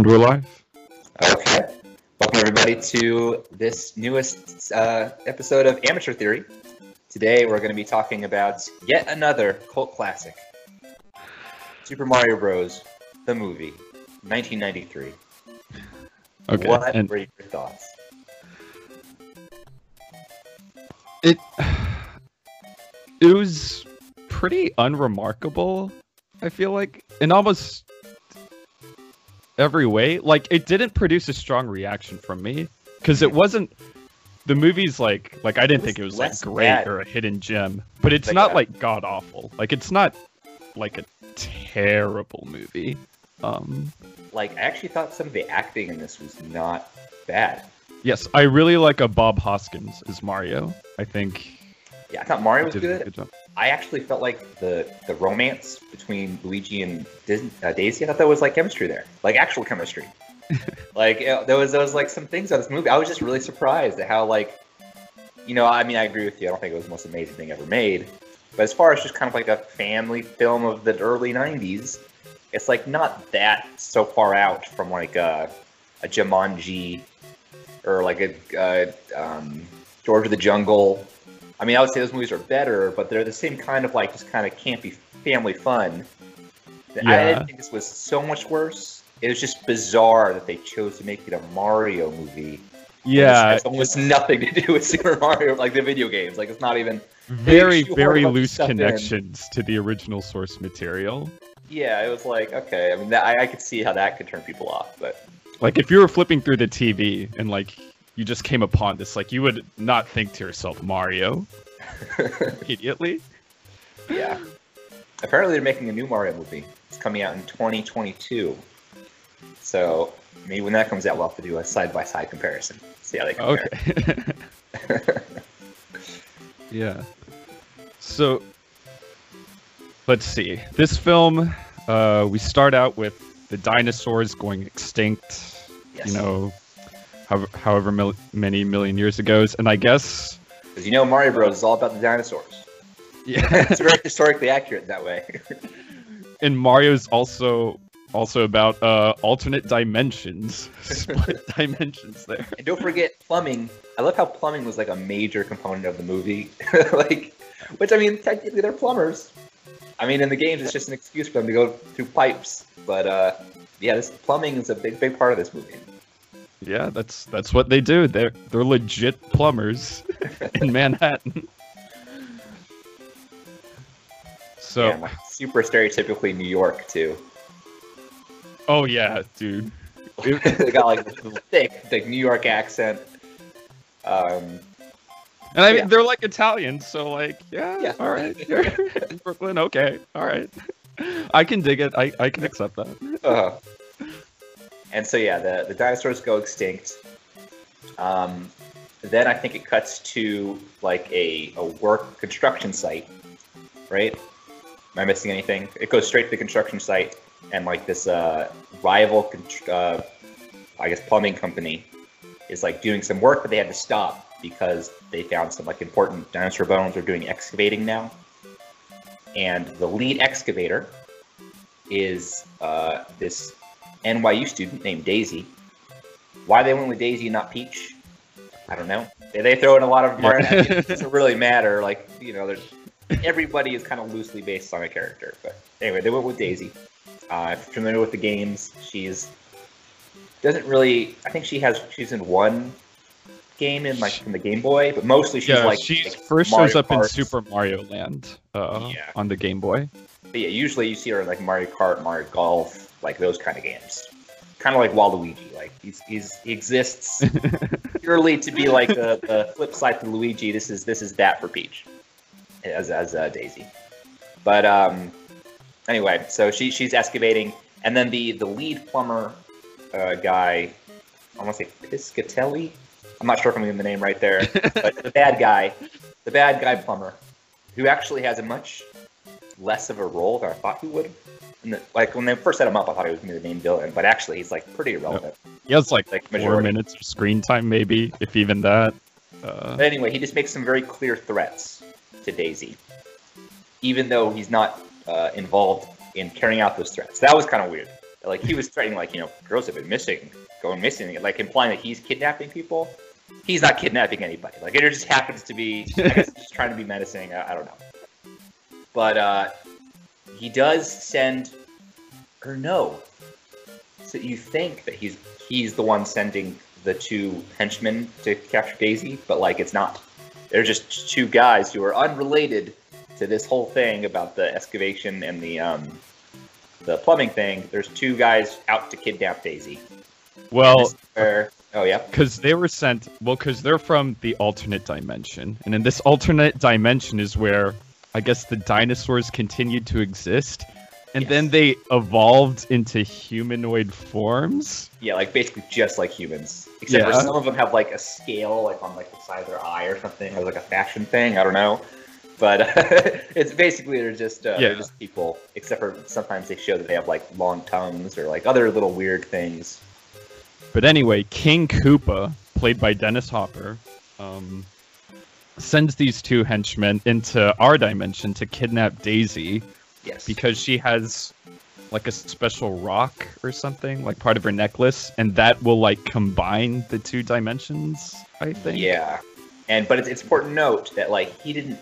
And we're live. Okay. Welcome, everybody, to this newest episode of Amateur Theory. Today, we're going to be talking about yet another cult classic, Super Mario Bros. The Movie, 1993. Okay. What were your thoughts? It was pretty unremarkable, I feel like, in almost every way. Like, it didn't produce a strong reaction from me, because it wasn't... The movie's like I didn't think it was, like, great bad. Or a hidden gem, but it's not, like, god-awful. Like, it's not, like, a terrible movie. Like, I actually thought some of the acting in this was not bad. Yes, I really like a Bob Hoskins as Mario, I think. Yeah, I thought Mario was good. I actually felt like the romance between Luigi and Daisy, I thought there was like chemistry there, like actual chemistry. Like there was like some things on this movie. I was just really surprised at how, like, you know, I mean, I agree with you. I don't think it was the most amazing thing ever made, but as far as just kind of like a family film of the early '90s, it's like not that so far out from like a Jumanji or like a George of the Jungle. I mean, I would say those movies are better, but they're the same kind of, like, just kind of campy family fun. Yeah. I didn't think this was so much worse. It was just bizarre that they chose to make it a Mario movie. Yeah. It has nothing to do with Super Mario, like, the video games. Like, it's not even... Very, very loose connections to the original source material. Yeah, it was like, okay, I mean, I could see how that could turn people off, but... Like, if you were flipping through the TV and, like... You just came upon this, like, you would not think to yourself, Mario, immediately. Yeah. Apparently they're making a new Mario movie. It's coming out in 2022. So maybe when that comes out, we'll have to do a side-by-side comparison. See how they compare. Okay. Yeah. So, let's see. This film, we start out with the dinosaurs going extinct, yes. You know... However many million years ago, and I guess... Because you know Mario Bros. Is all about the dinosaurs. Yeah. It's very historically accurate that way. And Mario's also about alternate dimensions. Split dimensions there. And don't forget plumbing. I love how plumbing was like a major component of the movie. Like, which, I mean, technically they're plumbers. I mean, in the games it's just an excuse for them to go through pipes. But yeah, this plumbing is a big, big part of this movie. Yeah, that's what they do. They're legit plumbers in Manhattan. So yeah, like super stereotypically New York too. Oh yeah, dude. They got like thick New York accent. And I mean, yeah. They're like Italian, so like yeah. All right, you're in Brooklyn, okay, all right. I can dig it. I can accept that. Uh-huh. And so, yeah, the dinosaurs go extinct. Then I think it cuts to, like, a work construction site, right? Am I missing anything? It goes straight to the construction site, and, like, this rival, I guess, plumbing company is, like, doing some work, but they had to stop because they found some, like, important dinosaur bones. They're doing excavating now. And the lead excavator is this... NYU student named Daisy. Why they went with Daisy and not Peach, I don't know. They throw in a lot of Mario. I mean, it doesn't really matter. Like, you know, everybody is kind of loosely based on a character. But anyway, they went with Daisy. If you're familiar with the games, she's in one game from the Game Boy, but mostly she first shows up in Super Mario Land on the Game Boy. But yeah, usually you see her in like Mario Kart, Mario Golf. Like those kind of games, kind of like Waluigi. Like he exists purely to be like the flip side to Luigi. This is that for Peach, as Daisy. But anyway, so she's excavating, and then the lead plumber guy, I want to say Piscitelli. I'm not sure if I'm getting the name right there, but the bad guy plumber, who actually has a much less of a role than I thought he would. And like, when they first set him up, I thought he was going to be the main villain, but actually he's, like, pretty irrelevant. He has, like 4 minutes of screen time, maybe, if even that. But anyway, he just makes some very clear threats to Daisy, even though he's not involved in carrying out those threats. That was kind of weird. Like, he was threatening, like, you know, girls have been missing, going missing, like, implying that he's kidnapping people. He's not kidnapping anybody. Like, it just happens to be, I guess, just trying to be menacing. I don't know. But, he does send, or no. So you think that he's the one sending the two henchmen to capture Daisy, but, like, it's not. They're just two guys who are unrelated to this whole thing about the excavation and the plumbing thing. There's two guys out to kidnap Daisy. Well, oh yeah, because they were sent. Well, because they're from the alternate dimension, and in this alternate dimension is where I guess the dinosaurs continued to exist, and yes, then they evolved into humanoid forms. Yeah, like basically just like humans, except for some of them have like a scale, like on like the side of their eye or something, or like a fashion thing. I don't know. But it's basically they're just people, except for sometimes they show that they have like long tongues or like other little weird things. But anyway, King Koopa, played by Dennis Hopper, sends these two henchmen into our dimension to kidnap Daisy. Yes. Because she has like a special rock or something, like part of her necklace, and that will like combine the two dimensions, I think. Yeah. And but it's important to note that like he didn't.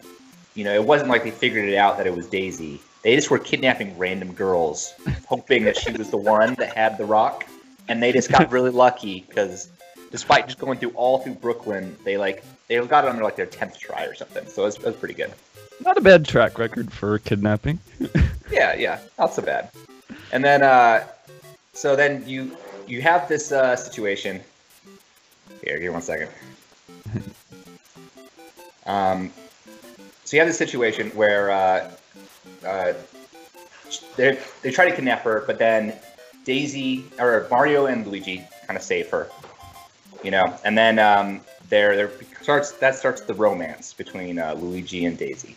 You know, it wasn't like they figured it out that it was Daisy. They just were kidnapping random girls, hoping that she was the one that had the rock. And they just got really lucky, because despite just going all through Brooklyn, they got it under like their 10th try or something. So it was pretty good. Not a bad track record for kidnapping. Yeah, not so bad. And then, so then you have this situation. Here, give me one second. So you have this situation where they try to kidnap her, but then Daisy or Mario and Luigi kind of save her, you know. And then starts the romance between Luigi and Daisy,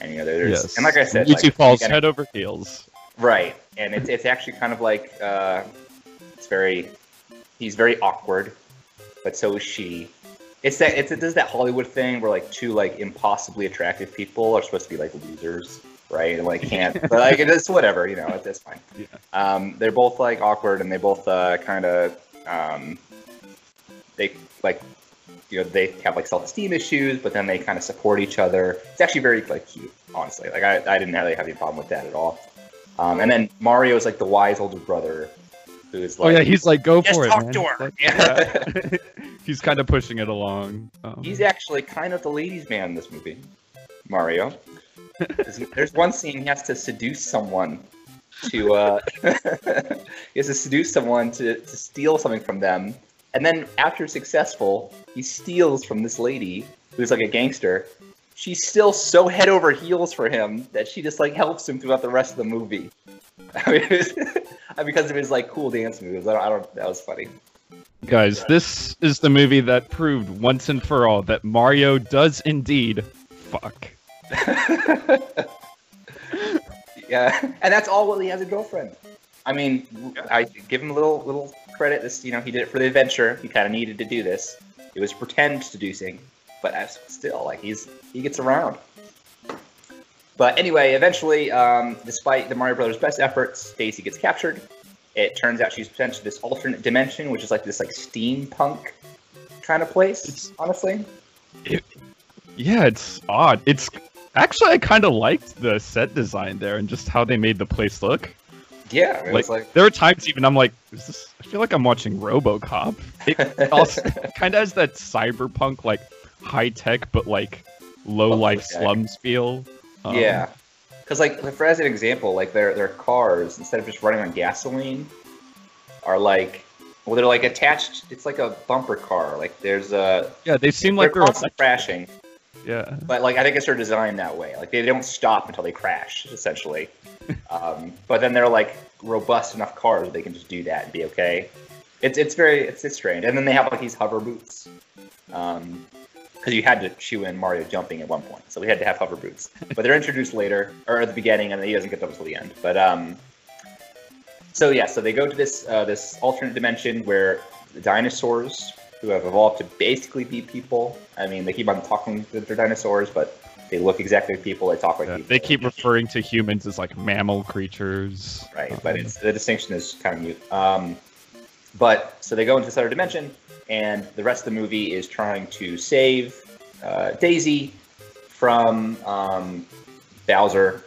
and you know there's and like I said, Luigi falls head over heels. Right, and it's actually kind of like he's very awkward, but so is she. It does that Hollywood thing where like two like impossibly attractive people are supposed to be like losers, right? And like can't, but like it's whatever, you know. That's fine. Yeah. They're both like awkward, and they both kind of they like, you know, they have like self-esteem issues, but then they kind of support each other. It's actually very like cute, honestly. Like I didn't really have any problem with that at all. And then Mario is like the wise older brother. Who's like, oh yeah, he's like, go for it, man. Just talk to her. Yeah. He's kind of pushing it along. He's actually kind of the ladies' man in this movie, Mario. There's one scene he has to seduce someone to to steal something from them, and then after successful, he steals from this lady who's like a gangster. She's still so head over heels for him that she just like helps him throughout the rest of the movie. I mean, because of his like cool dance moves. That was funny. Guys, this is the movie that proved once and for all that Mario does indeed fuck. Yeah, and that's all while he has a girlfriend. I mean, I give him a little credit. This, you know, he did it for the adventure. He kind of needed to do this. It was pretend seducing, but still, like he gets around. But anyway, eventually, despite the Mario Brothers' best efforts, Daisy gets captured. It turns out she's sent to this alternate dimension, which is like this like steampunk kind of place. Honestly, it's odd. It's actually, I kind of liked the set design there and just how they made the place look. Yeah, it was like there were times even I'm like, is this? I feel like I'm watching Robocop. It also kind of has that cyberpunk, like high tech but like low life slums feel. Yeah. Because, like, for as an example, like, their cars, instead of just running on gasoline, are, like, well, they're, like, attached, it's like a bumper car, like, there's a... Yeah, they seem like they're constantly crashing. Yeah. But, like, I think it's their design that way. Like, they don't stop until they crash, essentially. But then they're, like, robust enough cars that they can just do that and be okay. It's strange. And then they have, like, these hover boots. Because you had to chew in Mario jumping at one point, so we had to have hover boots. But they're introduced later, or at the beginning, and he doesn't get them until the end. But so they go to this alternate dimension where the dinosaurs, who have evolved to basically be people, I mean, they keep on talking that they're dinosaurs, but They look exactly like people. They talk like people. They keep referring to humans as like mammal creatures. Right, but it's, the distinction is kind of mute. But so they go into this other dimension, and the rest of the movie is trying to save Daisy from Bowser,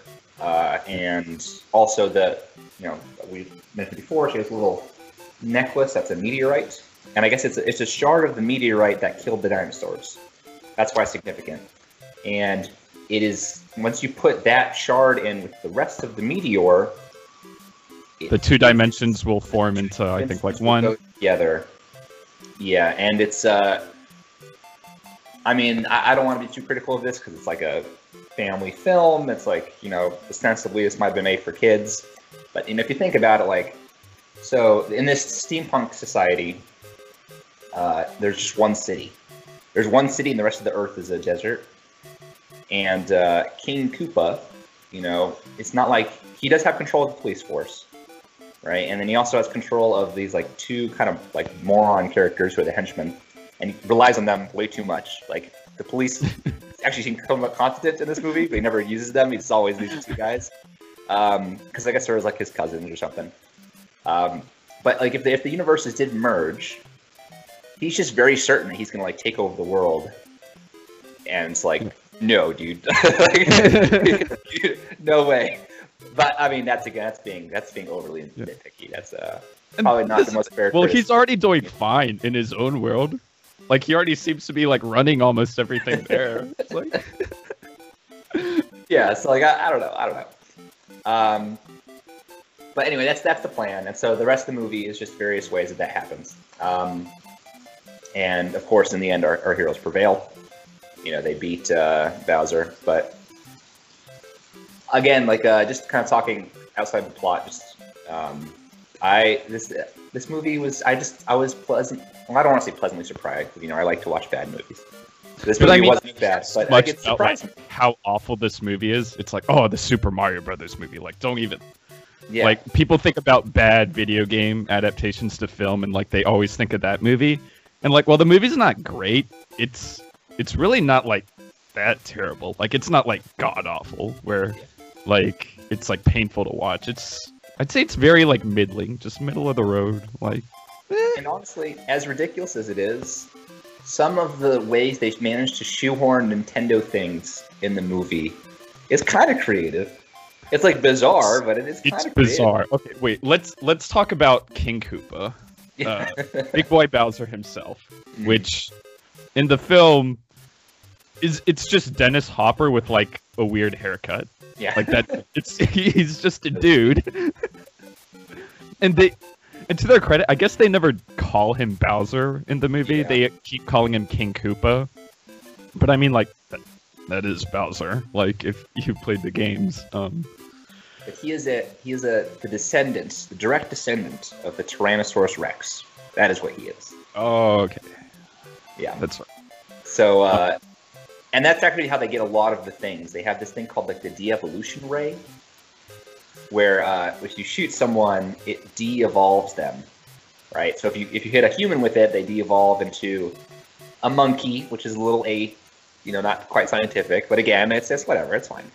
and also the, you know, we mentioned before, she has a little necklace that's a meteorite, and I guess it's a shard of the meteorite that killed the dinosaurs. That's why it's significant. And it is, once you put that shard in with the rest of the meteor, the two dimensions will form into, I think, like one together. Yeah, and it's I mean, I don't want to be too critical of this because it's like a family film. It's like, you know, ostensibly this might have been made for kids, but, you know, if you think about it, like, so in this steampunk society, there's just one city. There's one city, and the rest of the Earth is a desert. And King Koopa, you know, it's not like, he does have control of the police force, right? And then he also has control of these like two kind of like moron characters who are the henchmen, and he relies on them way too much. Like the police actually seem competent in this movie, but he never uses them. He just always uses two guys, because I guess there was like his cousins or something. But like if the universes did merge, he's just very certain that he's gonna like take over the world, and it's like, no, dude, no way. But I mean, that's being overly nitpicky. That's probably not the most fair. Well, he's already doing fine in his own world. Like, he already seems to be like running almost everything there. It's like... yeah, so like I don't know. But anyway, that's the plan, and so the rest of the movie is just various ways that happens. And of course, in the end, our heroes prevail. You know, they beat Bowser, but again, like just kind of talking outside the plot. Just this movie was I was pleasant. Well, I don't want to say pleasantly surprised. You know, I like to watch bad movies. This movie wasn't bad, but I get surprised like how awful this movie is. It's like, oh, the Super Mario Brothers movie. Like, don't even. Yeah. Like, people think about bad video game adaptations to film, and like they always think of that movie. And like, well, the movie's not great. It's really not like that terrible. Like, it's not like god awful where like it's like painful to watch. It's, I'd say it's very like middling, just middle of the road. Like, eh. And honestly, as ridiculous as it is, some of the ways they've managed to shoehorn Nintendo things in the movie is kind of creative. It's like bizarre, but it is kind of creative. It's bizarre. Okay, wait. Let's talk about King Koopa, Big Boy Bowser himself, which in the film. It's just Dennis Hopper with like a weird haircut. Yeah. Like that he's just a dude. And to their credit, I guess they never call him Bowser in the movie. Yeah. They keep calling him King Koopa. But I mean, like that is Bowser, like if you played the games. But he is the descendant, the direct descendant of the Tyrannosaurus Rex. That is what he is. Oh, okay. Yeah. That's right. So and that's actually how they get a lot of the things. They have this thing called like the de-evolution ray, where if you shoot someone, it de-evolves them, right? So if you hit a human with it, they de-evolve into a monkey, which is a little ape, you know, not quite scientific, but again, it's just whatever, it's fine.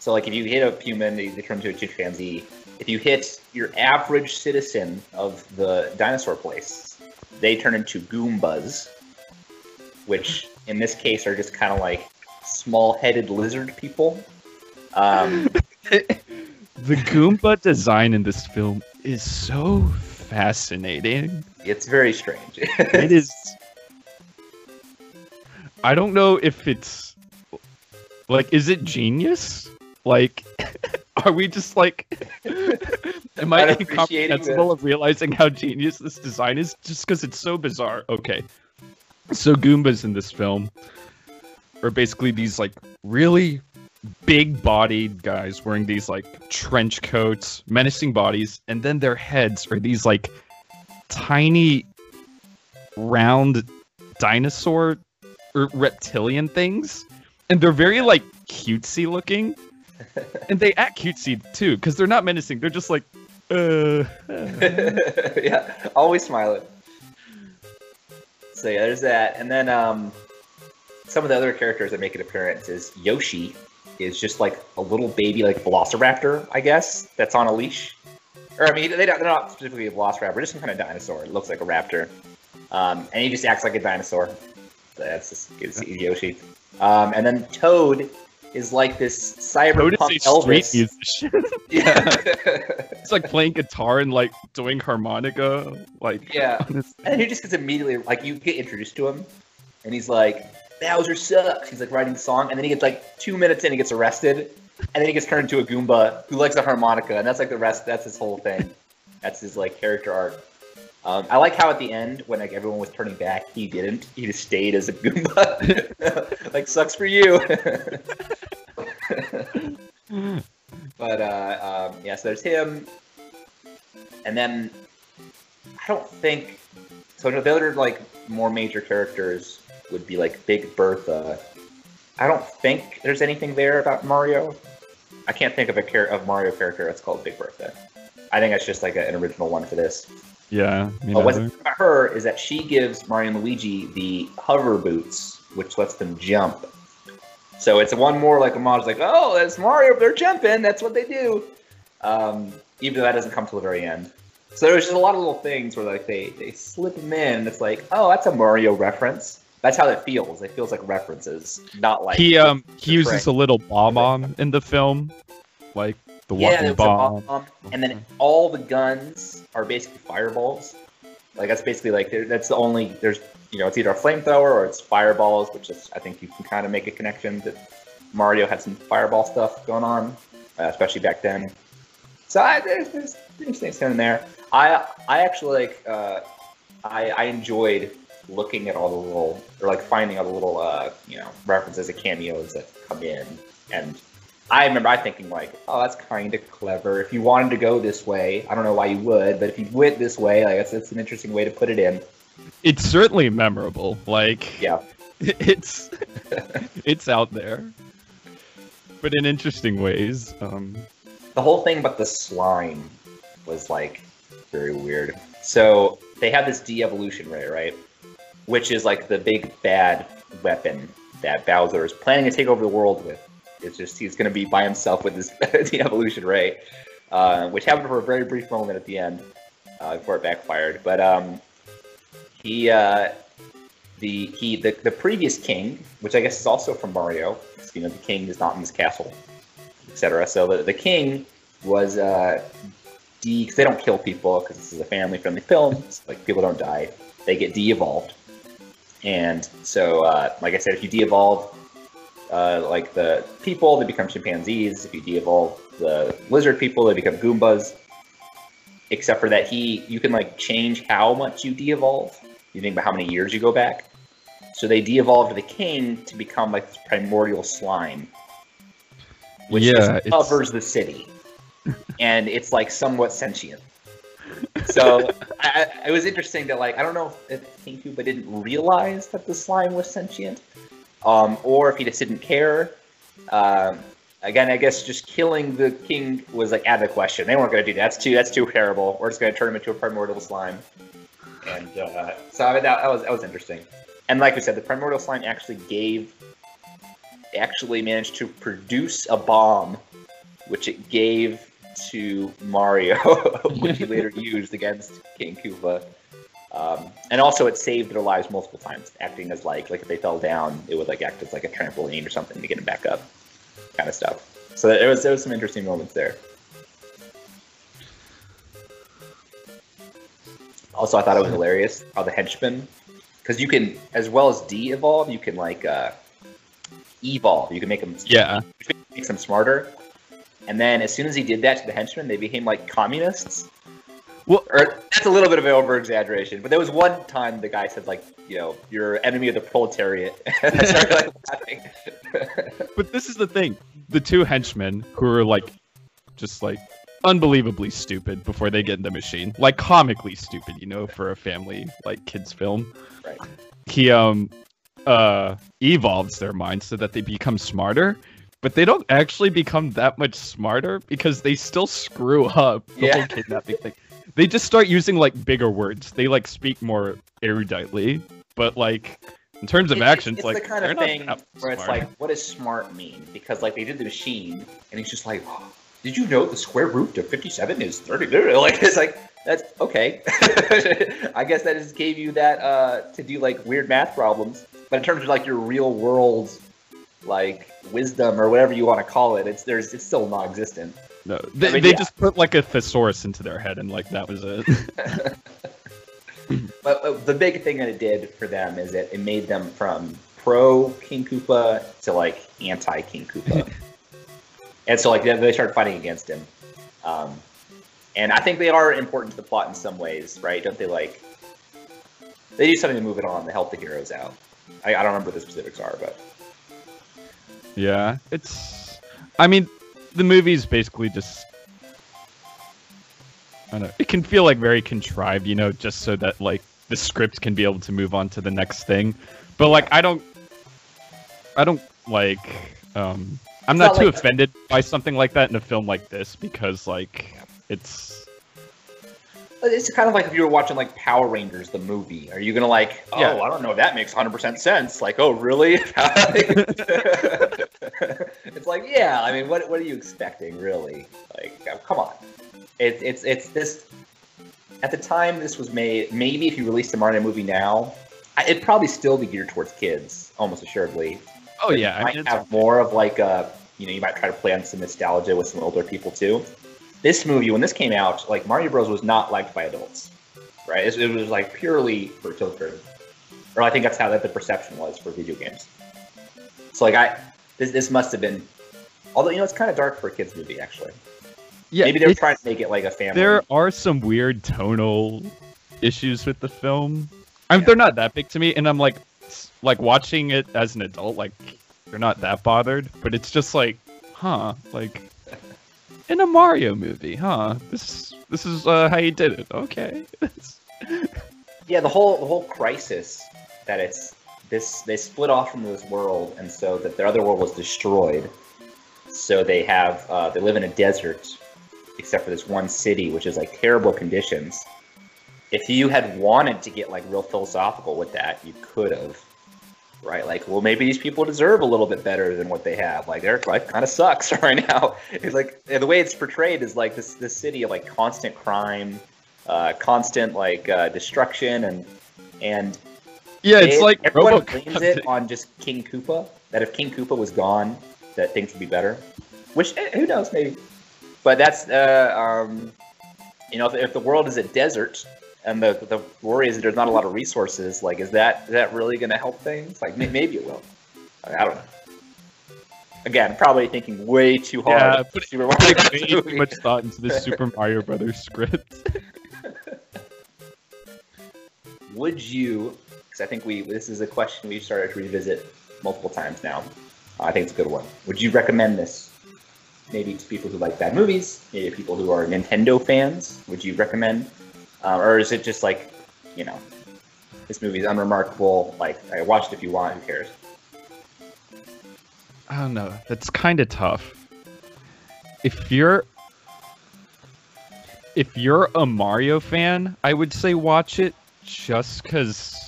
So like if you hit a human, they turn into a chimpanzee. If you hit your average citizen of the dinosaur place, they turn into Goombas, which in this case are just kind of like small-headed lizard people. The Goomba design in this film is so fascinating. It's very strange. It is. I don't know if it's like, is it genius? Like, are we just like, am I incomprehensible of realizing how genius this design is just because it's so bizarre? Okay. So Goombas in this film are basically these like really big-bodied guys wearing these like trench coats, menacing bodies, and then their heads are these like tiny round dinosaur or reptilian things, and they're very like cutesy looking, and they act cutesy too because they're not menacing. They're just like, yeah, always smiling. So yeah, there's that, and then some of the other characters that make an appearance is Yoshi is just like a little baby, like Velociraptor, I guess, that's on a leash. Or, I mean, they're not specifically a Velociraptor, just some kind of dinosaur. It looks like a raptor. And he just acts like a dinosaur. That's just good to see Yoshi. And then Toad is like this cyberpunk Elvis. Yeah. It's like playing guitar and like doing harmonica. Like, yeah. And he just gets immediately, like, you get introduced to him. And he's like, Bowser sucks. He's like writing a song. And then he gets like 2 minutes in, he gets arrested. And then he gets turned into a Goomba who likes a harmonica. And that's like the rest, that's his whole thing. That's his like character arc. I like how at the end, when like everyone was turning back, he didn't. He just stayed as a Goomba. Like, sucks for you. But yeah, so there's him. And then I don't think, so the other like more major characters would be like Big Bertha. I don't think there's anything there about Mario. I can't think of a Mario character that's called Big Bertha. I think that's just like an original one for this. Yeah. But what's about her is that she gives Mario and Luigi the hover boots, which lets them jump. So it's one more like a mod's like, oh, that's Mario, they're jumping, that's what they do. Even though that doesn't come till the very end. So there's just a lot of little things where like they slip them in, and it's like, oh, that's a Mario reference. That's how it feels. It feels like references, not like he uses a little bomb in the film, like the walking bomb. And then all the guns are basically fireballs. Like that's basically like that's the only there's it's either a flamethrower or it's fireballs, which is I think you can kind of make a connection that Mario had some fireball stuff going on, especially back then. So there's interesting stuff in there. I actually like I enjoyed looking at all the little, or like finding all the little, references and cameos that come in. And I remember thinking like, oh, that's kind of clever. If you wanted to go this way, I don't know why you would, but if you went this way, like that's an interesting way to put it in. It's certainly memorable. Like, yeah, it's out there, but in interesting ways. The whole thing about the slime was like very weird. So they have this de-evolution ray, right? Which is like the big bad weapon that Bowser is planning to take over the world with. It's just he's going to be by himself with his de-evolution ray, which happened for a very brief moment at the end before it backfired. But the previous king, which I guess is also from Mario, because the king is not in his castle, etc. So the king was because they don't kill people because this is a family-friendly film, so, like people don't die. They get de-evolved. And so, like I said, if you de-evolve, like the people, they become chimpanzees. If you de-evolve the lizard people, they become Goombas. Except for that you can like change how much you de-evolve. You think about how many years you go back. So they de-evolved the king to become like this primordial slime, which covers the city, and it's like somewhat sentient. So it was interesting that, like, I don't know if King Koopa didn't realize that the slime was sentient, or if he just didn't care. Again, I guess just killing the king was like out of the question. They weren't going to do that. That's too terrible. We're just going to turn him into a primordial slime. And so that was interesting. And like we said, the primordial slime actually managed to produce a bomb, which it gave to Mario, which he later used against King Koopa. And also it saved their lives multiple times, acting as like if they fell down, it would like act as like a trampoline or something to get them back up, kind of stuff. So there was some interesting moments there. Also, I thought it was hilarious how the henchmen, because you can, as well as de-evolve, you can like evolve. You can make them smarter. And then as soon as he did that to the henchmen, they became like communists. Well, that's a little bit of an over-exaggeration, but there was one time the guy said like, you're enemy of the proletariat. I started like laughing. But this is the thing. The two henchmen who are like, just like unbelievably stupid before they get in the machine, like comically stupid, for a family, like kids film. Right. He evolves their minds so that they become smarter. But they don't actually become that much smarter because they still screw up the whole kidnapping thing. They just start using like bigger words. They like speak more eruditely, but like In terms of actions, it's like the kind of thing where it's like, what does smart mean? Because like they did the machine, and it's just like, oh, did you know the square root of 57 is 32? Like it's like, that's okay. I guess that just gave you that to do like weird math problems. But in terms of like your real world, like wisdom or whatever you want to call it, it's still non-existent. No, they yeah. Just put like a thesaurus into their head, and like that was it. But the big thing that it did for them is that it made them from pro King Koopa to like anti King Koopa, and so like they started fighting against him. And I think they are important to the plot in some ways, right? Don't they? Like they do something to move it on, to help the heroes out. I don't remember what the specifics are, but yeah, it's. I mean, the movie's basically just. I don't know. It can feel like very contrived, you know, just so that like the script can be able to move on to the next thing. But like, I don't like. I'm not too offended by something like that in a film like this because like it's. It's kind of like if you were watching like Power Rangers the movie. Are you gonna like? Oh, yeah. I don't know. That makes 100% sense. Like, oh, really? It's like, yeah. I mean, what are you expecting, really? Like, oh, come on. It's this. At the time this was made, maybe if you released a Mario movie now, it'd probably still be geared towards kids, almost assuredly. Oh but yeah, you might have more of like a, you know, you might try to play on some nostalgia with some older people too. This movie, when this came out, like Mario Bros. Was not liked by adults, right? It was like purely for children, or I think that's how that the perception was for video games. So like this must have been, although you know it's kind of dark for a kids movie actually. Yeah, maybe they're trying to make it like a family. There are some weird tonal issues with the film. I mean, yeah. They're not that big to me, and I'm like watching it as an adult, like they're not that bothered. But it's just like, huh, like in a Mario movie, huh? This is how you did it, okay? Yeah, the whole crisis that it's this they split off from this world, and so that their other world was destroyed. So they have they live in a desert. Except for this one city, which is like terrible conditions. If you had wanted to get like real philosophical with that, you could have, right? Like, well, maybe these people deserve a little bit better than what they have. Like, their life kind of sucks right now. It's like the way it's portrayed is like this city of like constant crime, constant like destruction, and yeah, it's like everyone blames it on just King Koopa. That if King Koopa was gone, that things would be better. Which who knows, maybe. But that's, you know, if the world is a desert and the worry is that there's not a lot of resources, like, is that really going to help things? Like, maybe it will. I don't know. Again, probably thinking way too hard. Yeah, putting way too much thought into this Super Mario Brothers script. Would you, because I think this is a question we've started to revisit multiple times now. I think it's a good one. Would you recommend this? Maybe to people who like bad movies, maybe to people who are Nintendo fans, would you recommend? Or is it just like, you know, this movie is unremarkable, like, I watched if you want, who cares? I don't know, that's kind of tough. If you're a Mario fan, I would say watch it just because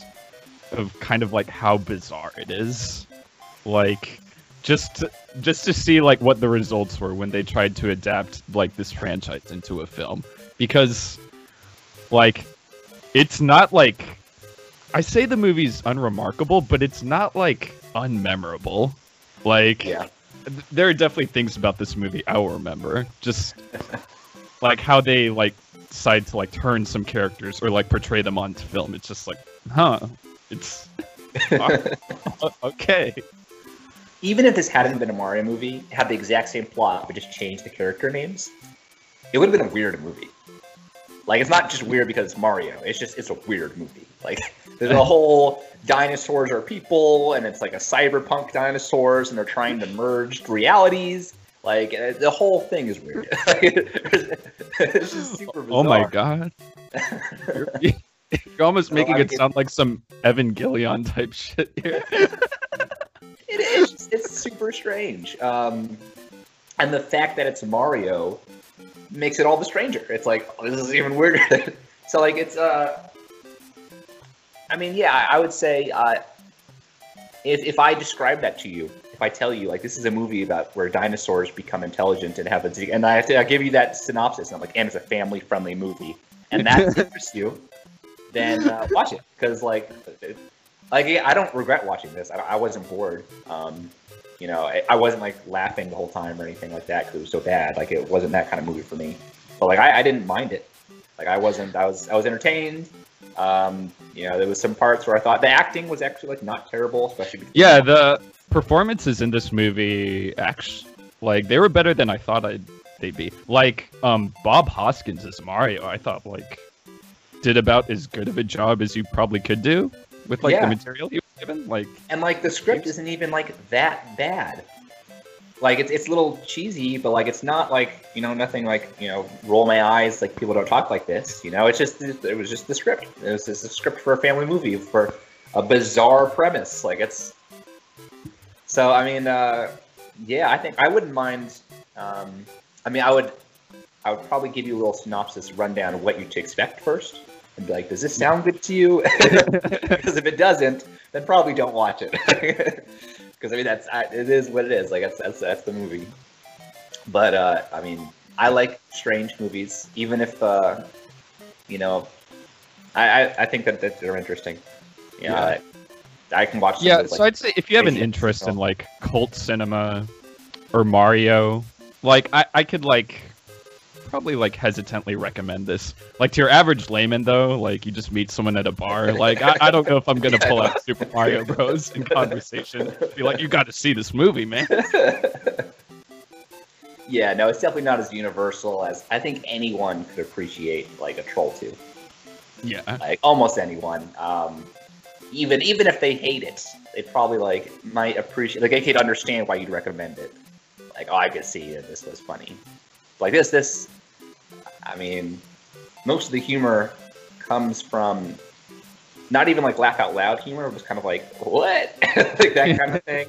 of kind of like how bizarre it is. Like, just to see like what the results were when they tried to adapt like this franchise into a film, because like it's not like I say the movie's unremarkable, but it's not like unmemorable. Like yeah. There are definitely things about this movie I will remember, just like how they like decide to like turn some characters or like portray them onto film. It's just like, huh, it's okay. Even if this hadn't been a Mario movie, had the exact same plot, but just changed the character names, it would have been a weird movie. Like, it's not just weird because it's Mario, it's a weird movie. Like, there's a whole dinosaurs are people, and it's like a cyberpunk dinosaurs, and they're trying to merge realities. Like, the whole thing is weird. It's just super bizarre. Oh my god. You're almost making it sound like some Evangelion type shit here. It is. It's super strange. And the fact that it's Mario makes it all the stranger. It's like, oh, this is even weirder. So, like, it's, I mean, yeah, I would say If I describe that to you, if I tell you, like, this is a movie about where dinosaurs become intelligent and have a... And I have to, I give you that synopsis, and I'm like, and it's a family-friendly movie, and that interests you, then watch it. Because, like I don't regret watching this. I wasn't bored. You know, I wasn't, like, laughing the whole time or anything like that because it was so bad. Like, it wasn't that kind of movie for me. But, like, I didn't mind it. Like, I was entertained. You know, there was some parts where I thought the acting was actually like not terrible, especially. Yeah, the performances in this movie actually, like, they were better than I thought they'd be. Like, Bob Hoskins as Mario, I thought, like, did about as good of a job as you probably could do with, like, the material he was given. Like, and like the script isn't even like that bad. Like, it's a little cheesy, but, like, it's not, like, you know, nothing like, you know, roll my eyes, like, people don't talk like this, you know? It's just, it was just the script. It was just a script for a family movie, for a bizarre premise. Like, it's... So, I mean, yeah, I think I wouldn't mind, I mean, I would probably give you a little synopsis rundown of what you to expect first, and be like, does this sound good to you? Because if it doesn't, then probably don't watch it. Because, I mean, it is what it is. Like, that's the movie. But, I mean, I like strange movies, even if, you know, I think that they're interesting. You know, yeah. I can watch them. Yeah, with, like, so I'd say if you have an interest in, like, cult cinema or Mario, like, I could, like, probably, like, hesitantly recommend this. Like, to your average layman, though, like, you just meet someone at a bar, like, I don't know if I'm gonna pull out Super Mario Bros. In conversation. Be like, you gotta see this movie, man. Yeah, no, it's definitely not as universal as I think anyone could appreciate, like, a Troll 2. Yeah. Like, almost anyone. Even if they hate it, they probably, like, might appreciate, like, they could understand why you'd recommend it. Like, oh, I could see it, this was funny. Like, this, I mean, most of the humor comes from not even, like, laugh out loud humor. It was kind of like, what? Like, that kind of thing.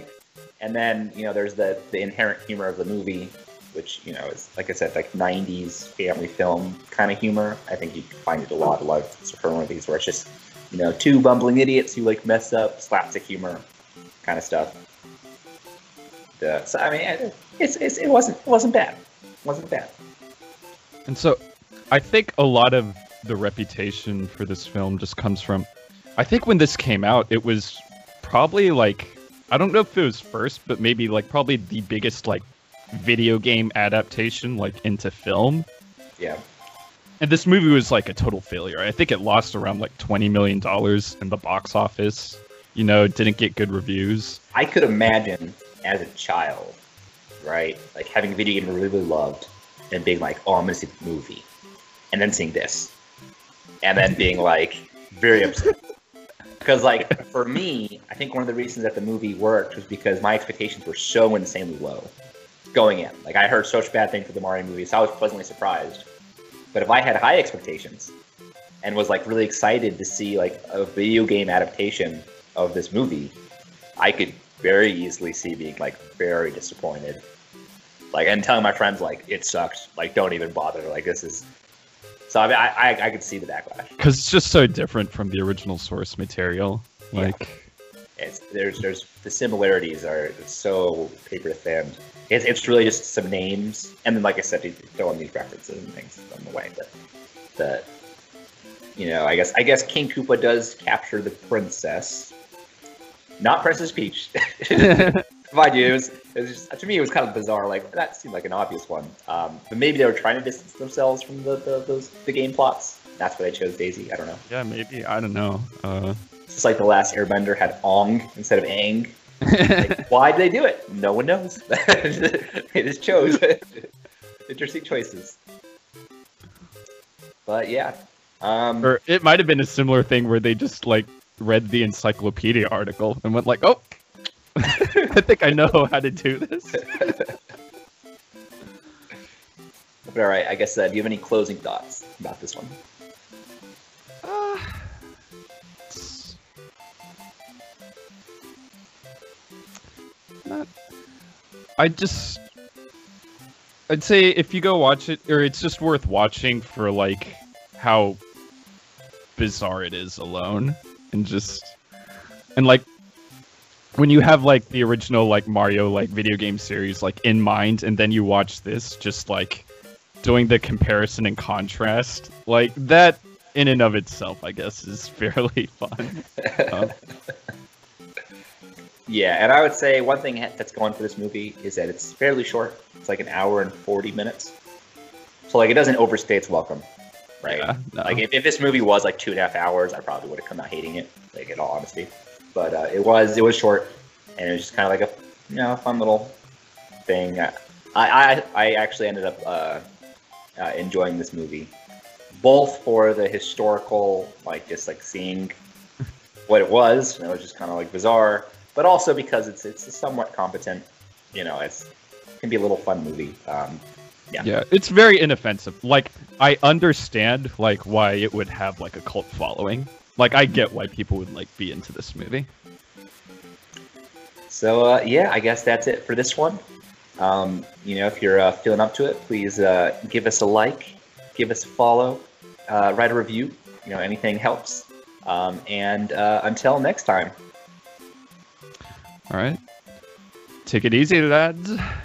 And then, you know, there's the inherent humor of the movie, which, you know, is, like I said, like, 90s family film kind of humor. I think you find it a lot of certain movies where it's just, you know, two bumbling idiots who, like, mess up, slapstick humor kind of stuff. So, I mean, it wasn't bad. Wasn't bad. And so, I think a lot of the reputation for this film just comes from, I think when this came out, it was probably, like, I don't know if it was first, but maybe, like, probably the biggest, like, video game adaptation, like, into film. Yeah. And this movie was, like, a total failure. I think it lost around, like, $20 million in the box office. You know, it didn't get good reviews. I could imagine, as a child, right, like, having a video game I really loved and being like, oh, I'm gonna see the movie, and then seeing this, and then being, like, very upset. Because, like, for me, I think one of the reasons that the movie worked was because my expectations were so insanely low going in. Like, I heard such bad things for the Mario movies, so I was pleasantly surprised. But if I had high expectations and was, like, really excited to see, like, a video game adaptation of this movie, I could very easily see being, like, very disappointed. Like, and telling my friends, like, it sucked. Like, don't even bother. Like, this is... So, I mean, I could see the backlash. Because it's just so different from the original source material. Like... Yeah. There's... The similarities are so paper-thin. It's really just some names. And then, like I said, you throw in these references and things on the way. But the... You know, I guess King Koopa does capture the princess. Not Princess Peach. Mind you, it was just, to me, it was kind of bizarre. Like, that seemed like an obvious one. But maybe they were trying to distance themselves from the game plots. That's why they chose Daisy. I don't know. Yeah, maybe. I don't know. It's just like The Last Airbender had Ong instead of Aang. Like, why did they do it? No one knows. They just chose. Interesting choices. But yeah. Or it might have been a similar thing where they just, like, read the encyclopedia article and went like, oh, I think I know how to do this. All right, I guess, do you have any closing thoughts about this one? It's not... I'd say if you go watch it, or it's just worth watching for, like, how bizarre it is alone. And like, when you have like the original like Mario like video game series like in mind, and then you watch this, just like doing the comparison and contrast, like that in and of itself, I guess, is fairly fun. Yeah, and I would say one thing that's going for this movie is that it's fairly short. It's like an hour and 40 minutes. So like it doesn't overstay its welcome, right? Yeah, no. Like if this movie was like 2.5 hours, I probably would have come out hating it, like in all honesty. But it was short, and it was just kind of like a fun little thing. I actually ended up enjoying this movie, both for the historical, like just like seeing what it was, and it was just kind of like bizarre. But also because it's somewhat competent, it can be a little fun movie. Yeah, it's very inoffensive. Like I understand like why it would have like a cult following. Like I get why people would like be into this movie. So yeah, I guess that's it for this one. If you're feeling up to it, please give us a like, give us a follow, write a review. Anything helps. Until next time. All right. Take it easy, lads.